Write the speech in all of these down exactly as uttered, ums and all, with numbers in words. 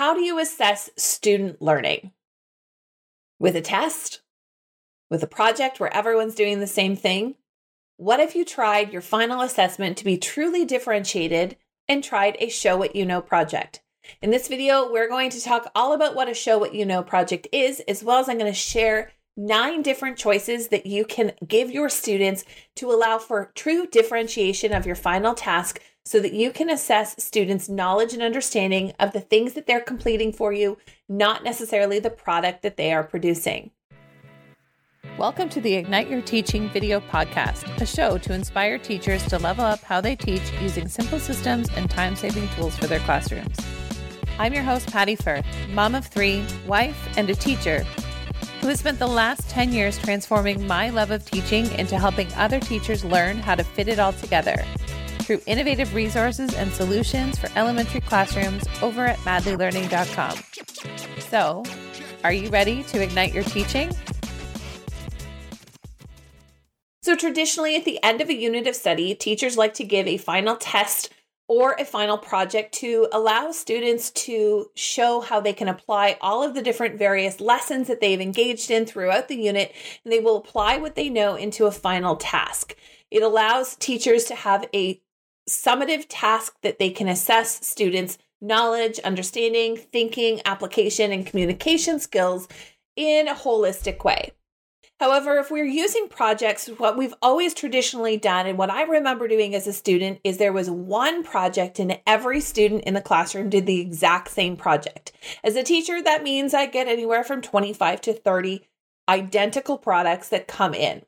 How do you assess student learning? With a test? With a project where everyone's doing the same thing? What if you tried your final assessment to be truly differentiated and tried a Show What You Know project? In this video, we're going to talk all about what a Show What You Know project is, as well as I'm going to share nine different choices that you can give your students to allow for true differentiation of your final task so that you can assess students' knowledge and understanding of the things that they're completing for you, not necessarily the product that they are producing. Welcome to the Ignite Your Teaching video podcast, a show to inspire teachers to level up how they teach using simple systems and time-saving tools for their classrooms. I'm your host, Patty Firth, mom of three, wife, and a teacher who has spent the last ten years transforming my love of teaching into helping other teachers learn how to fit it all together through innovative resources and solutions for elementary classrooms over at madly learning dot com. So, are you ready to ignite your teaching? So traditionally, at the end of a unit of study, teachers like to give a final test or a final project to allow students to show how they can apply all of the different various lessons that they've engaged in throughout the unit, and they will apply what they know into a final task. It allows teachers to have a summative task that they can assess students' knowledge, understanding, thinking, application, and communication skills in a holistic way. However, if we're using projects, what we've always traditionally done, and what I remember doing as a student, is there was one project and every student in the classroom did the exact same project. As a teacher, that means I get anywhere from twenty-five to thirty identical products that come in.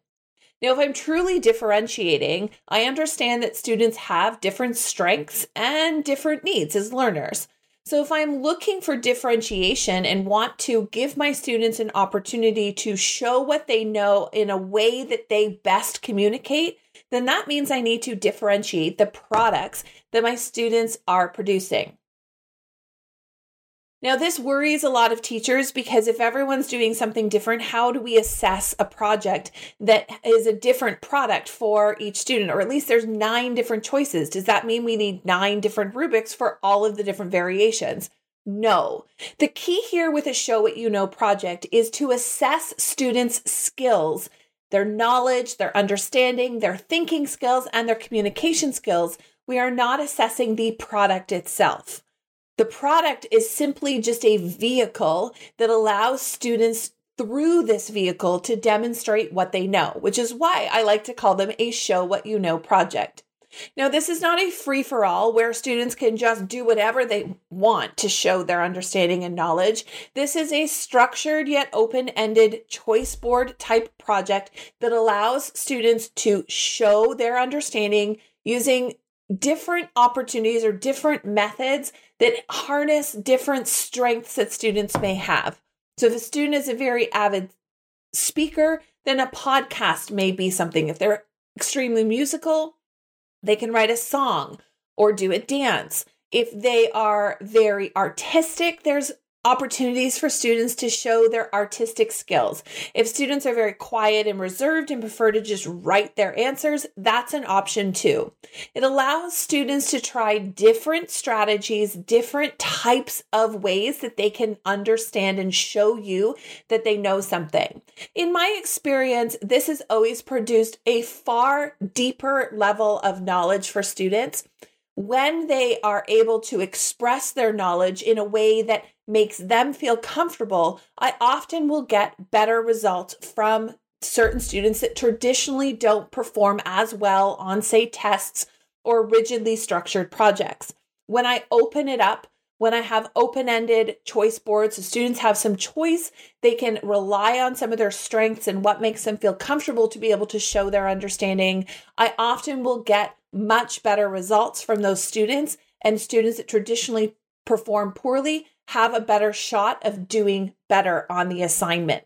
Now, if I'm truly differentiating, I understand that students have different strengths and different needs as learners. So if I'm looking for differentiation and want to give my students an opportunity to show what they know in a way that they best communicate, then that means I need to differentiate the products that my students are producing. Now, this worries a lot of teachers because if everyone's doing something different, how do we assess a project that is a different product for each student? Or at least there's nine different choices. Does that mean we need nine different rubrics for all of the different variations? No. The key here with a Show What You Know project is to assess students' skills, their knowledge, their understanding, their thinking skills, and their communication skills. We are not assessing the product itself. The product is simply just a vehicle that allows students through this vehicle to demonstrate what they know, which is why I like to call them a Show What You Know project. Now, this is not a free-for-all where students can just do whatever they want to show their understanding and knowledge. This is a structured yet open-ended choice board type project that allows students to show their understanding using different opportunities or different methods that harness different strengths that students may have. So if a student is a very avid speaker, then a podcast may be something. If they're extremely musical, they can write a song or do a dance. If they are very artistic, there's opportunities for students to show their artistic skills. If students are very quiet and reserved and prefer to just write their answers, that's an option too. It allows students to try different strategies, different types of ways that they can understand and show you that they know something. In my experience, this has always produced a far deeper level of knowledge for students when they are able to express their knowledge in a way that makes them feel comfortable. I often will get better results from certain students that traditionally don't perform as well on, say, tests or rigidly structured projects. When I open it up, when I have open-ended choice boards, so students have some choice, they can rely on some of their strengths and what makes them feel comfortable to be able to show their understanding. I often will get much better results from those students, and students that traditionally perform poorly have a better shot of doing better on the assignment.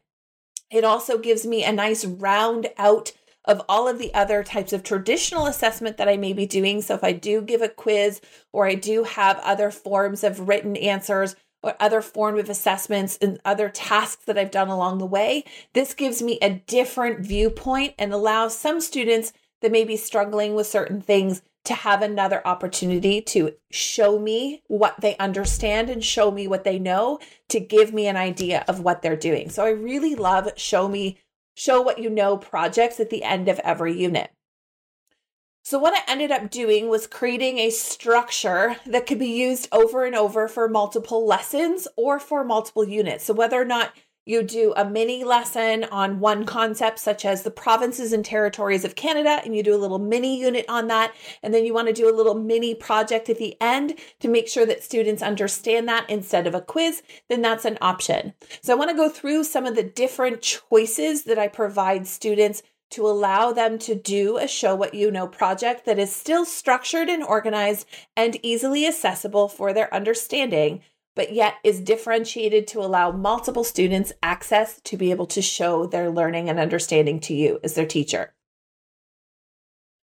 It also gives me a nice round out of all of the other types of traditional assessment that I may be doing. So if I do give a quiz or I do have other forms of written answers or other form of assessments and other tasks that I've done along the way, this gives me a different viewpoint and allows some students that may be struggling with certain things to have another opportunity to show me what they understand and show me what they know, to give me an idea of what they're doing. So I really love show me, show what you know projects at the end of every unit. So what I ended up doing was creating a structure that could be used over and over for multiple lessons or for multiple units. So whether or not you do a mini lesson on one concept, such as the provinces and territories of Canada, and you do a little mini unit on that. And then you want to do a little mini project at the end to make sure that students understand that instead of a quiz, then that's an option. So I want to go through some of the different choices that I provide students to allow them to do a Show What You Know project that is still structured and organized and easily accessible for their understanding, but yet is differentiated to allow multiple students access to be able to show their learning and understanding to you as their teacher.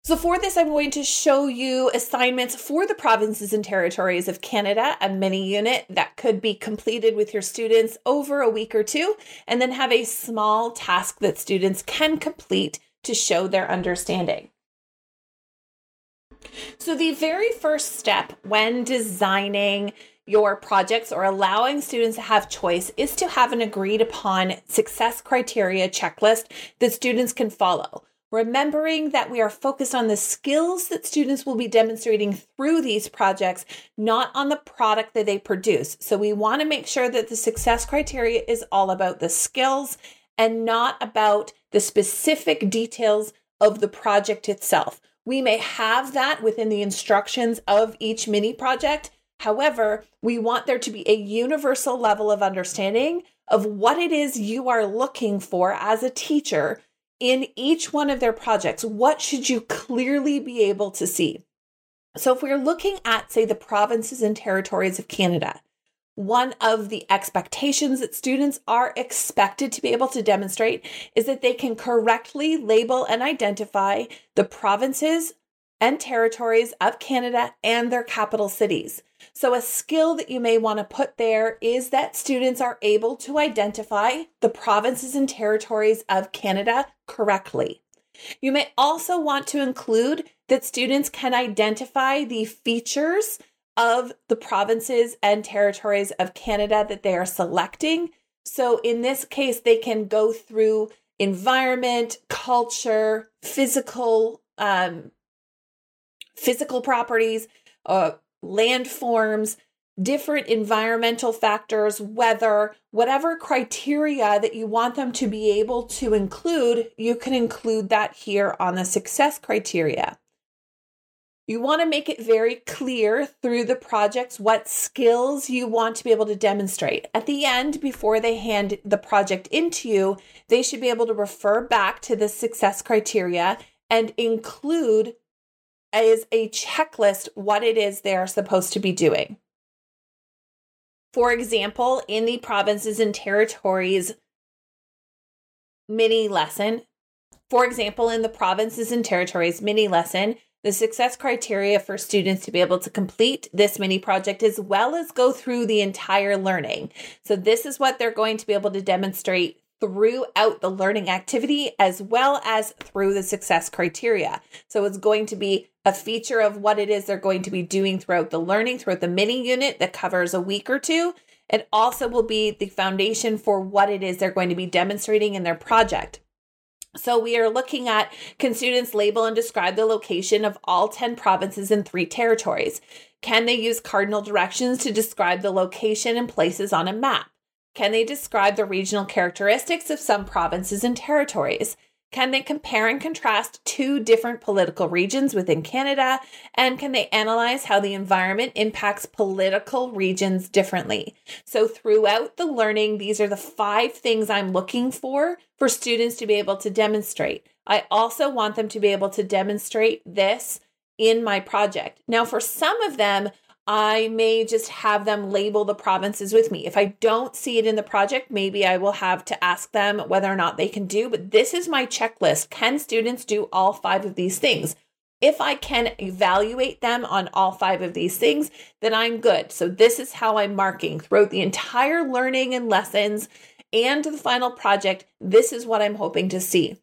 So for this, I'm going to show you assignments for the provinces and territories of Canada, a mini unit that could be completed with your students over a week or two, and then have a small task that students can complete to show their understanding. So the very first step when designing your projects or allowing students to have choice is to have an agreed upon success criteria checklist that students can follow. Remembering that we are focused on the skills that students will be demonstrating through these projects, not on the product that they produce. So we want to make sure that the success criteria is all about the skills and not about the specific details of the project itself. We may have that within the instructions of each mini project. However, we want there to be a universal level of understanding of what it is you are looking for as a teacher in each one of their projects. What should you clearly be able to see? So if we're looking at, say, the provinces and territories of Canada, one of the expectations that students are expected to be able to demonstrate is that they can correctly label and identify the provinces and territories of Canada and their capital cities. So a skill that you may want to put there is that students are able to identify the provinces and territories of Canada correctly. You may also want to include that students can identify the features of the provinces and territories of Canada that they are selecting. So in this case, they can go through environment, culture, physical, um, physical properties, uh, landforms, different environmental factors, weather, whatever criteria that you want them to be able to include, you can include that here on the success criteria. You want to make it very clear through the projects what skills you want to be able to demonstrate. At the end, before they hand the project into you, they should be able to refer back to the success criteria and include as a checklist what it is they're supposed to be doing. For example, in the provinces and territories mini lesson, for example, in the provinces and territories mini lesson, the success criteria for students to be able to complete this mini project as well as go through the entire learning. So this is what they're going to be able to demonstrate throughout the learning activity as well as through the success criteria. So it's going to be a feature of what it is they're going to be doing throughout the learning, throughout the mini unit that covers a week or two. It also will be the foundation for what it is they're going to be demonstrating in their project. So we are looking at, can students label and describe the location of all ten provinces and three territories? Can they use cardinal directions to describe the location and places on a map? Can they describe the regional characteristics of some provinces and territories? Can they compare and contrast two different political regions within Canada? And can they analyze how the environment impacts political regions differently? So throughout the learning, these are the five things I'm looking for for students to be able to demonstrate. I also want them to be able to demonstrate this in my project. Now, for some of them, I may just have them label the provinces with me. If I don't see it in the project, maybe I will have to ask them whether or not they can do, but this is my checklist. Can students do all five of these things? If I can evaluate them on all five of these things, then I'm good. So this is how I'm marking throughout the entire learning and lessons and the final project. This is what I'm hoping to see.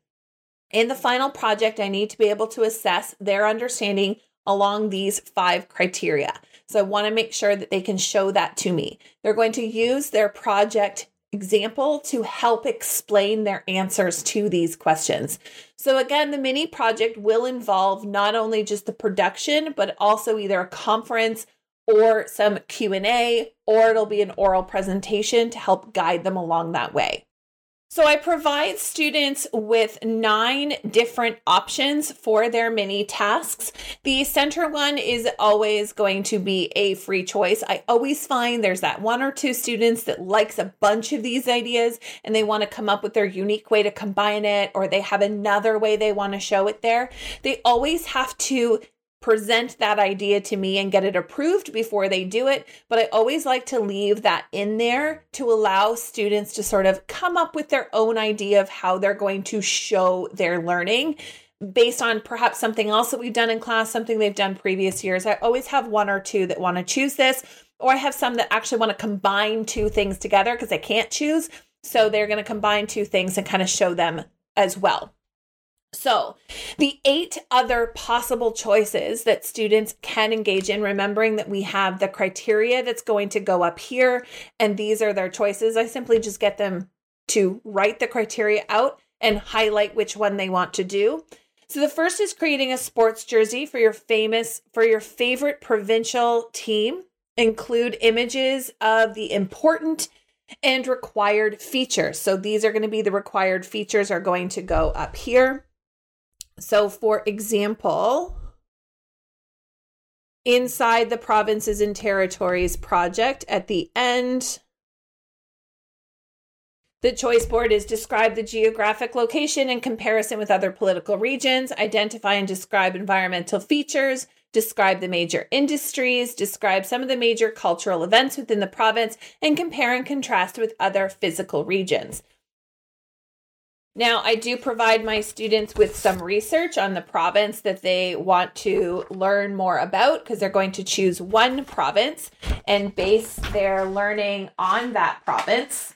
In the final project, I need to be able to assess their understanding along these five criteria. So I want to make sure that they can show that to me. They're going to use their project example to help explain their answers to these questions. So again, the mini project will involve not only just the production, but also either a conference or some Q and A, or it'll be an oral presentation to help guide them along that way. So I provide students with nine different options for their mini tasks. The center one is always going to be a free choice. I always find there's that one or two students that likes a bunch of these ideas and they want to come up with their unique way to combine it, or they have another way they want to show it there. They always have to present that idea to me and get it approved before they do it. But I always like to leave that in there to allow students to sort of come up with their own idea of how they're going to show their learning based on perhaps something else that we've done in class, something they've done previous years. I always have one or two that want to choose this, or I have some that actually want to combine two things together because they can't choose. So they're going to combine two things and kind of show them as well. So the eight other possible choices that students can engage in, remembering that we have the criteria that's going to go up here, and these are their choices. I simply just get them to write the criteria out and highlight which one they want to do. So the first is creating a sports jersey for your famous, for your favorite provincial team. Include images of the important and required features. So these are going to be the required features are going to go up here. So for example, inside the provinces and territories project at the end, the choice board is describe the geographic location in comparison with other political regions, identify and describe environmental features, describe the major industries, describe some of the major cultural events within the province, and compare and contrast with other physical regions. Now, I do provide my students with some research on the province that they want to learn more about, because they're going to choose one province and base their learning on that province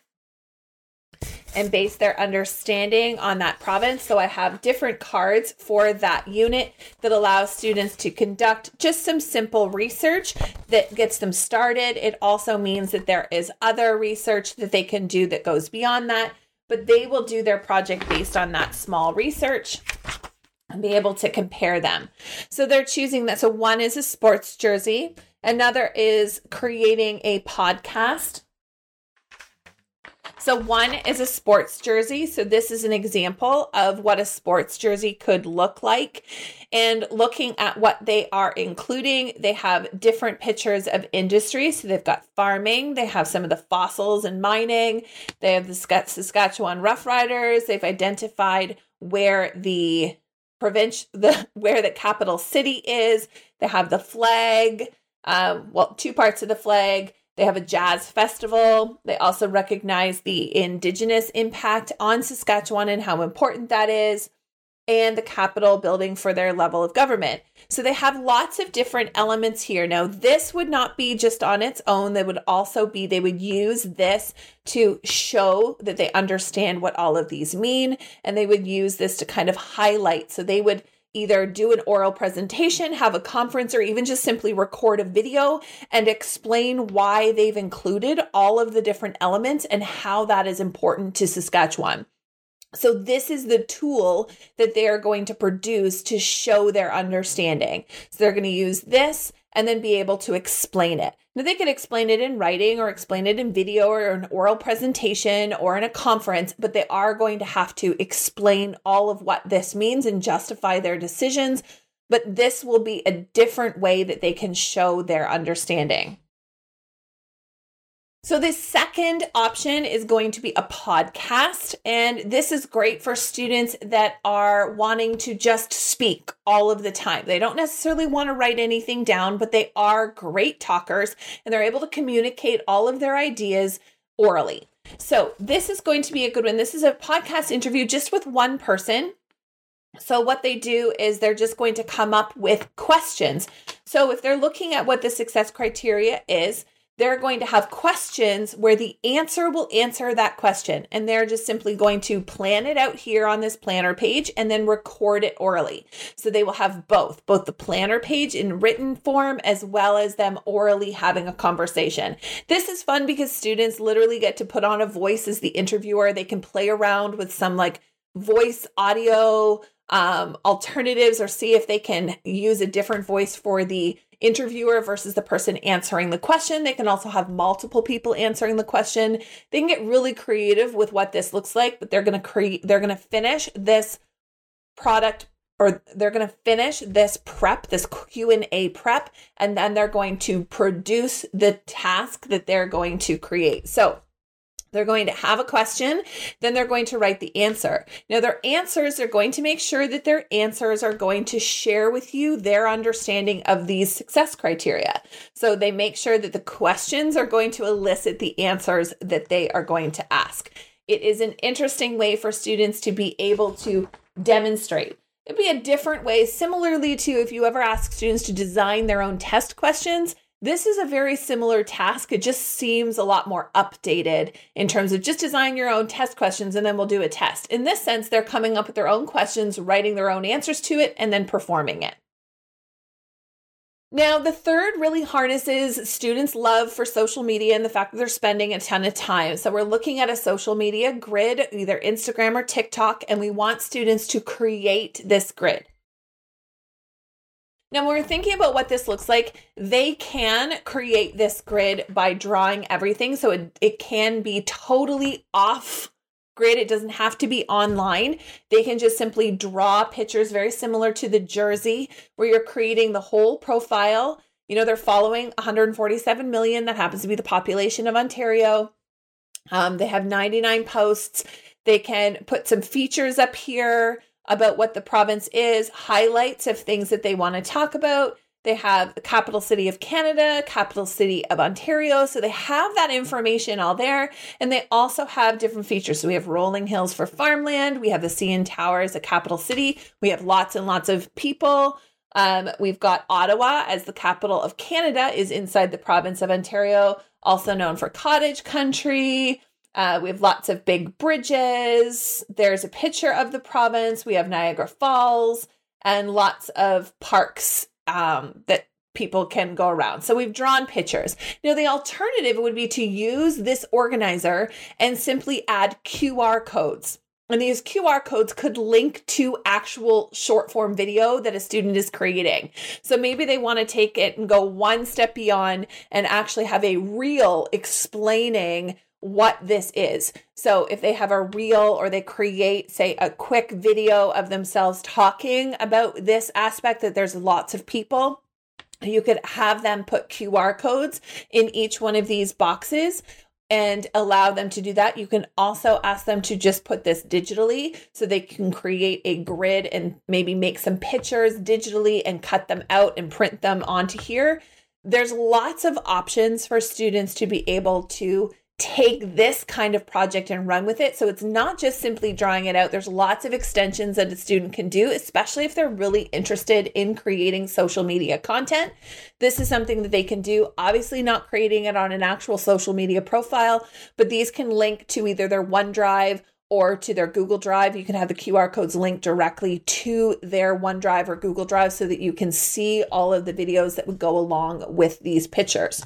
and base their understanding on that province. So I have different cards for that unit that allows students to conduct just some simple research that gets them started. It also means that there is other research that they can do that goes beyond that, but they will do their project based on that small research and be able to compare them. So they're choosing that. So one is a sports jersey. Another is creating a podcast. So one is a sports jersey. So this is an example of what a sports jersey could look like. And looking at what they are including, they have different pictures of industry. So they've got farming, they have some of the fossils and mining, they have the Saskatchewan Roughriders, they've identified where the province, the where the capital city is, they have the flag, um, well, two parts of the flag. They have a jazz festival. They also recognize the Indigenous impact on Saskatchewan and how important that is, and the Capitol building for their level of government. So they have lots of different elements here. Now, this would not be just on its own. They would also be, they would use this to show that they understand what all of these mean, and they would use this to kind of highlight. So they would either do an oral presentation, have a conference, or even just simply record a video and explain why they've included all of the different elements and how that is important to Saskatchewan. So this is the tool that they are going to produce to show their understanding. So they're going to use this and then be able to explain it. Now, they could explain it in writing or explain it in video or an oral presentation or in a conference, but they are going to have to explain all of what this means and justify their decisions. But this will be a different way that they can show their understanding. So the second option is going to be a podcast, and this is great for students that are wanting to just speak all of the time. They don't necessarily want to write anything down, but they are great talkers, and they're able to communicate all of their ideas orally. So this is going to be a good one. This is a podcast interview just with one person. So what they do is they're just going to come up with questions. So if they're looking at what the success criteria is, they're going to have questions where the answer will answer that question. And they're just simply going to plan it out here on this planner page and then record it orally. So they will have both, both the planner page in written form as well as them orally having a conversation. This is fun because students literally get to put on a voice as the interviewer. They can play around with some like voice audio um, alternatives or see if they can use a different voice for the interviewer versus the person answering the question. They can also have multiple people answering the question. They can get really creative with what this looks like, but they're going to create, they're going to finish this product or they're going to finish this prep, this Q and A prep, and then they're going to produce the task that they're going to create. So they're going to have a question, then they're going to write the answer. Now their answers are going to make sure that their answers are going to share with you their understanding of these success criteria. So they make sure that the questions are going to elicit the answers that they are going to ask. It is an interesting way for students to be able to demonstrate. It'd be a different way, similarly to if you ever ask students to design their own test questions. This is a very similar task. It just seems a lot more updated in terms of just design your own test questions and then we'll do a test. In this sense, they're coming up with their own questions, writing their own answers to it, and then performing it. Now, the third really harnesses students' love for social media and the fact that they're spending a ton of time. So we're looking at a social media grid, either Instagram or TikTok, and we want students to create this grid. Now, when we're thinking about what this looks like, they can create this grid by drawing everything. So it, it can be totally off grid. It doesn't have to be online. They can just simply draw pictures very similar to the jersey where you're creating the whole profile. You know, they're following one hundred forty-seven million. That happens to be the population of Ontario. Um, they have ninety-nine posts. They can put some features up here about what the province is, highlights of things that they want to talk about. They have the capital city of Canada, capital city of Ontario. So they have that information all there. And they also have different features. So we have rolling hills for farmland. We have the C N Tower as a capital city. We have lots and lots of people. Um, we've got Ottawa as the capital of Canada is inside the province of Ontario, also known for cottage country. Uh, we have lots of big bridges. There's a picture of the province. We have Niagara Falls and lots of parks um, that people can go around. So we've drawn pictures. Now, the alternative would be to use this organizer and simply add Q R codes. And these Q R codes could link to actual short form video that a student is creating. So maybe they want to take it and go one step beyond and actually have a reel explaining what this is. So if they have a reel or they create, say, a quick video of themselves talking about this aspect that there's lots of people, you could have them put Q R codes in each one of these boxes and allow them to do that. You can also ask them to just put this digitally so they can create a grid and maybe make some pictures digitally and cut them out and print them onto here. There's lots of options for students to be able to take this kind of project and run with it. So it's not just simply drawing it out. There's lots of extensions that a student can do, especially if they're really interested in creating social media content. This is something that they can do, obviously not creating it on an actual social media profile, but these can link to either their OneDrive or to their Google Drive. You can have the Q R codes linked directly to their OneDrive or Google Drive so that you can see all of the videos that would go along with these pictures.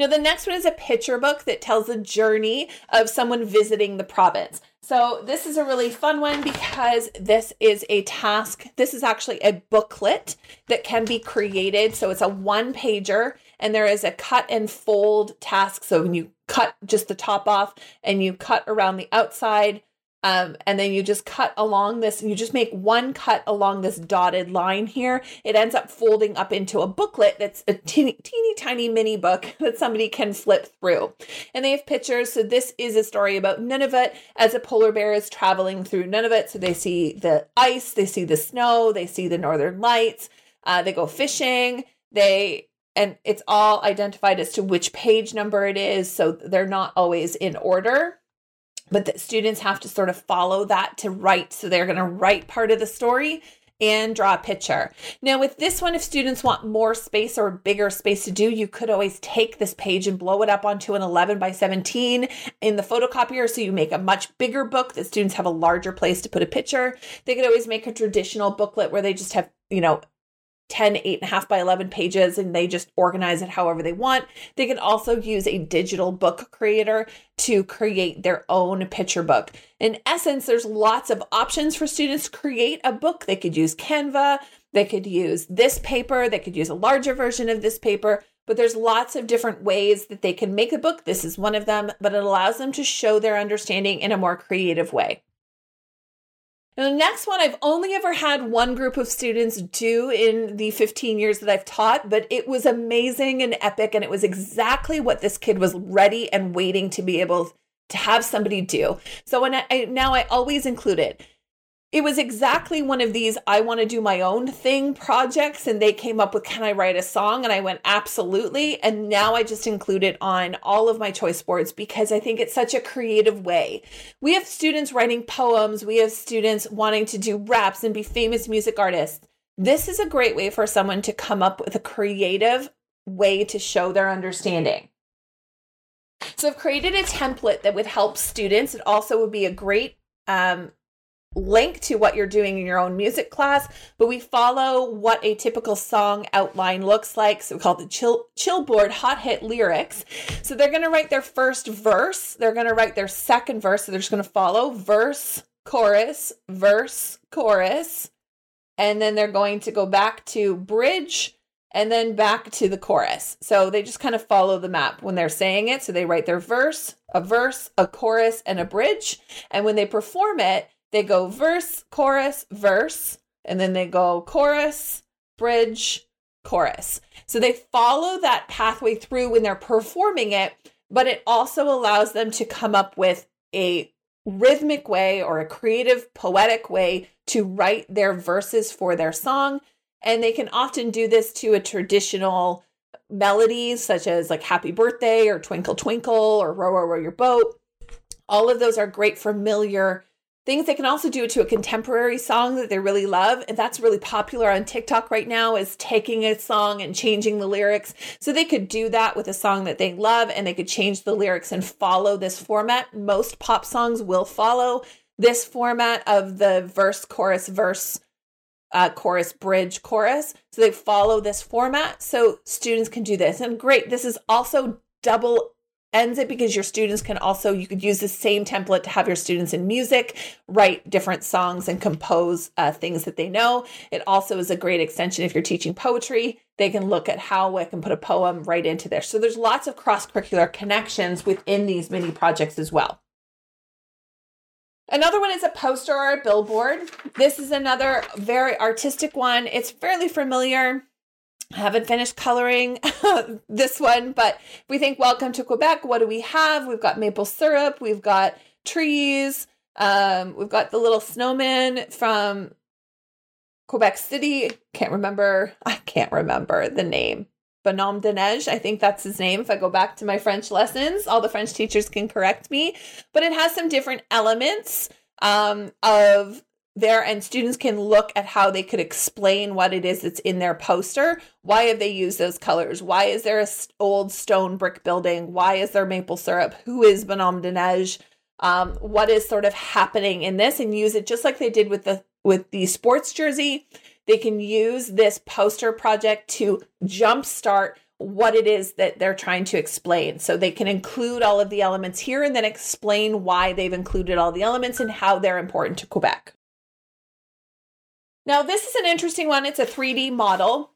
Now, the next one is a picture book that tells the journey of someone visiting the province. So this is a really fun one because this is a task. This is actually a booklet that can be created. So it's a one pager and there is a cut and fold task. So when you cut just the top off and you cut around the outside, Um, and then you just cut along this, you just make one cut along this dotted line here. It ends up folding up into a booklet that's a teeny, teeny tiny mini book that somebody can flip through. And they have pictures. So this is a story about Nunavut as a polar bear is traveling through Nunavut. So they see the ice, they see the snow, they see the northern lights, uh, they go fishing, they... And it's all identified as to which page number it is. So they're not always in order, but the students have to sort of follow that to write. So they're going to write part of the story and draw a picture. Now with this one, if students want more space or bigger space to do, you could always take this page and blow it up onto an eleven by seventeen in the photocopier, so you make a much bigger book that students have a larger place to put a picture. They could always make a traditional booklet where they just have, you know, ten, eight and a half by eleven pages, and they just organize it however they want. They can also use a digital book creator to create their own picture book. In essence, there's lots of options for students to create a book. They could use Canva, they could use this paper, they could use a larger version of this paper, but there's lots of different ways that they can make a book. This is one of them, but it allows them to show their understanding in a more creative way. Now, the next one, I've only ever had one group of students do in the fifteen years that I've taught, but it was amazing and epic, and it was exactly what this kid was ready and waiting to be able to have somebody do. So when I, now I always include it. It was exactly one of these I want to do my own thing projects, and they came up with, can I write a song? And I went, absolutely. And now I just include it on all of my choice boards because I think it's such a creative way. We have students writing poems. We have students wanting to do raps and be famous music artists. This is a great way for someone to come up with a creative way to show their understanding. So I've created a template that would help students. It also would be a great um, link to what you're doing in your own music class, but we follow what a typical song outline looks like. So we call it the chill, chill board hot hit lyrics. So they're going to write their first verse. They're going to write their second verse. So they're just going to follow verse, chorus, verse, chorus. And then they're going to go back to bridge and then back to the chorus. So they just kind of follow the map when they're saying it. So they write their verse, a verse, a chorus, and a bridge. And when they perform it, they go verse, chorus, verse, and then they go chorus, bridge, chorus. So they follow that pathway through when they're performing it, but it also allows them to come up with a rhythmic way or a creative, poetic way to write their verses for their song. And they can often do this to a traditional melodies such as like Happy Birthday or Twinkle Twinkle or Row Row Row Your Boat. All of those are great familiar things. They can also do it to a contemporary song that they really love. And that's really popular on TikTok right now, is taking a song and changing the lyrics. So they could do that with a song that they love, and they could change the lyrics and follow this format. Most pop songs will follow this format of the verse, chorus, verse, uh, chorus, bridge, chorus. So they follow this format. So students can do this. And great, this is also double ends it because your students can also, you could use the same template to have your students in music, write different songs and compose uh, things that they know. It also is a great extension if you're teaching poetry. They can look at how I can put a poem right into there. So there's lots of cross-curricular connections within these mini projects as well. Another one is a poster or a billboard. This is another very artistic one. It's fairly familiar. I haven't finished coloring this one, but we think, welcome to Quebec. What do we have? We've got maple syrup. We've got trees. Um, we've got the little snowman from Quebec City. Can't remember. I can't remember the name. Bonhomme de neige. I think that's his name. If I go back to my French lessons, all the French teachers can correct me, but it has some different elements um, of there, and students can look at how they could explain what it is that's in their poster. Why have they used those colors? Why is there an old stone brick building? Why is there maple syrup? Who is Bonhomme de Neige? Um, what is sort of happening in this? And use it just like they did with the with the sports jersey. They can use this poster project to jumpstart what it is that they're trying to explain. So they can include all of the elements here and then explain why they've included all the elements and how they're important to Quebec. Now, this is an interesting one. It's a three D model,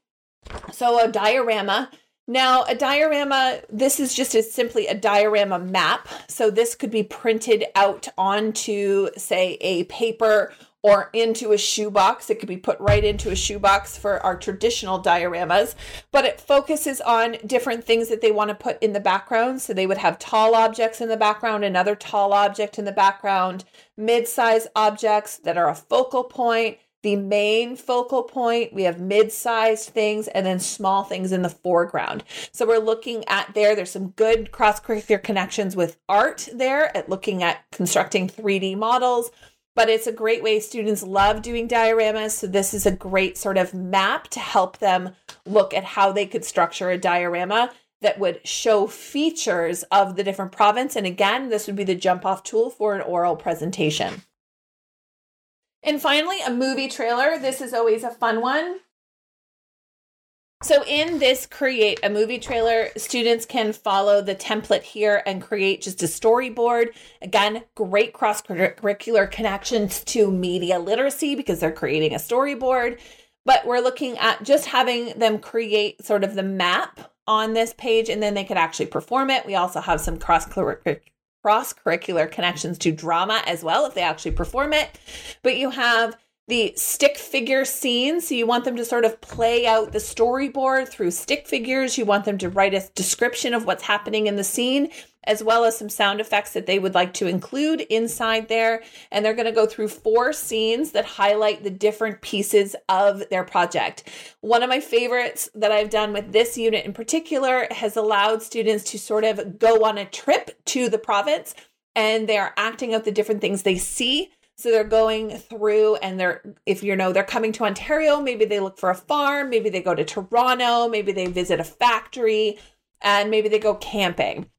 so a diorama. Now, a diorama, this is just a, simply a diorama map. So this could be printed out onto, say, a paper or into a shoebox. It could be put right into a shoebox for our traditional dioramas, but it focuses on different things that they want to put in the background. So they would have tall objects in the background, another tall object in the background, mid-size objects that are a focal point, the main focal point, we have mid-sized things, and then small things in the foreground. So we're looking at there, there's some good cross-curricular connections with art there, at looking at constructing three D models, But it's a great way. Students love doing dioramas, so this is a great sort of map to help them look at how they could structure a diorama that would show features of the different province. And again, this would be the jump-off tool for an oral presentation. And finally, a movie trailer. This is always a fun one. So in this Create a Movie Trailer, students can follow the template here and create just a storyboard. Again, great cross-curricular connections to media literacy because they're creating a storyboard. But we're looking at just having them create sort of the map on this page, and then they could actually perform it. We also have some cross-curricular cross-curricular connections to drama as well if they actually perform it. But you have the stick figure scenes. So you want them to sort of play out the storyboard through stick figures. You want them to write a description of what's happening in the scene, as well as some sound effects that they would like to include inside there. And they're going to go through four scenes that highlight the different pieces of their project. One of my favorites that I've done with this unit in particular has allowed students to sort of go on a trip to the province, and they are acting out the different things they see. So they're going through and they're, if you know, they're coming to Ontario, maybe they look for a farm, maybe they go to Toronto, maybe they visit a factory, and maybe they go camping.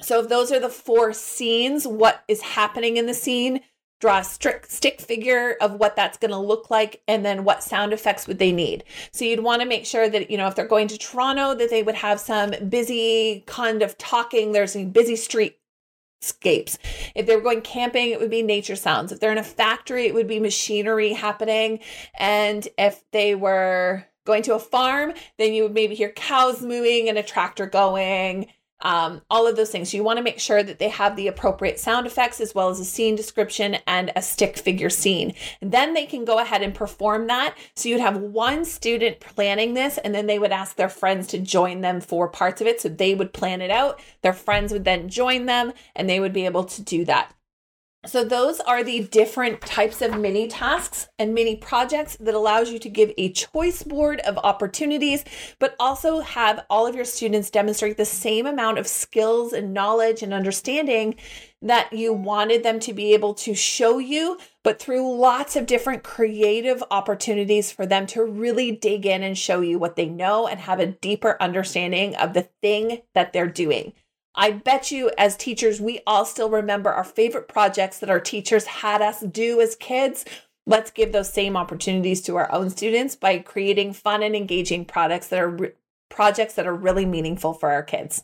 So if those are the four scenes, what is happening in the scene, draw a stick figure of what that's going to look like, and then what sound effects would they need. So you'd want to make sure that, you know, if they're going to Toronto, that they would have some busy kind of talking, there's a busy street scapes. If they were going camping, it would be nature sounds. If they're in a factory, it would be machinery happening. And if they were going to a farm, then you would maybe hear cows moving and a tractor going, um, all of those things. So you want to make sure that they have the appropriate sound effects as well as a scene description and a stick figure scene. And then they can go ahead and perform that. So you'd have one student planning this, and then they would ask their friends to join them for parts of it. So they would plan it out. Their friends would then join them, and they would be able to do that. So those are the different types of mini tasks and mini projects that allows you to give a choice board of opportunities, but also have all of your students demonstrate the same amount of skills and knowledge and understanding that you wanted them to be able to show you, but through lots of different creative opportunities for them to really dig in and show you what they know and have a deeper understanding of the thing that they're doing. I bet you as teachers, we all still remember our favorite projects that our teachers had us do as kids. Let's give those same opportunities to our own students by creating fun and engaging products that are re- projects that are really meaningful for our kids.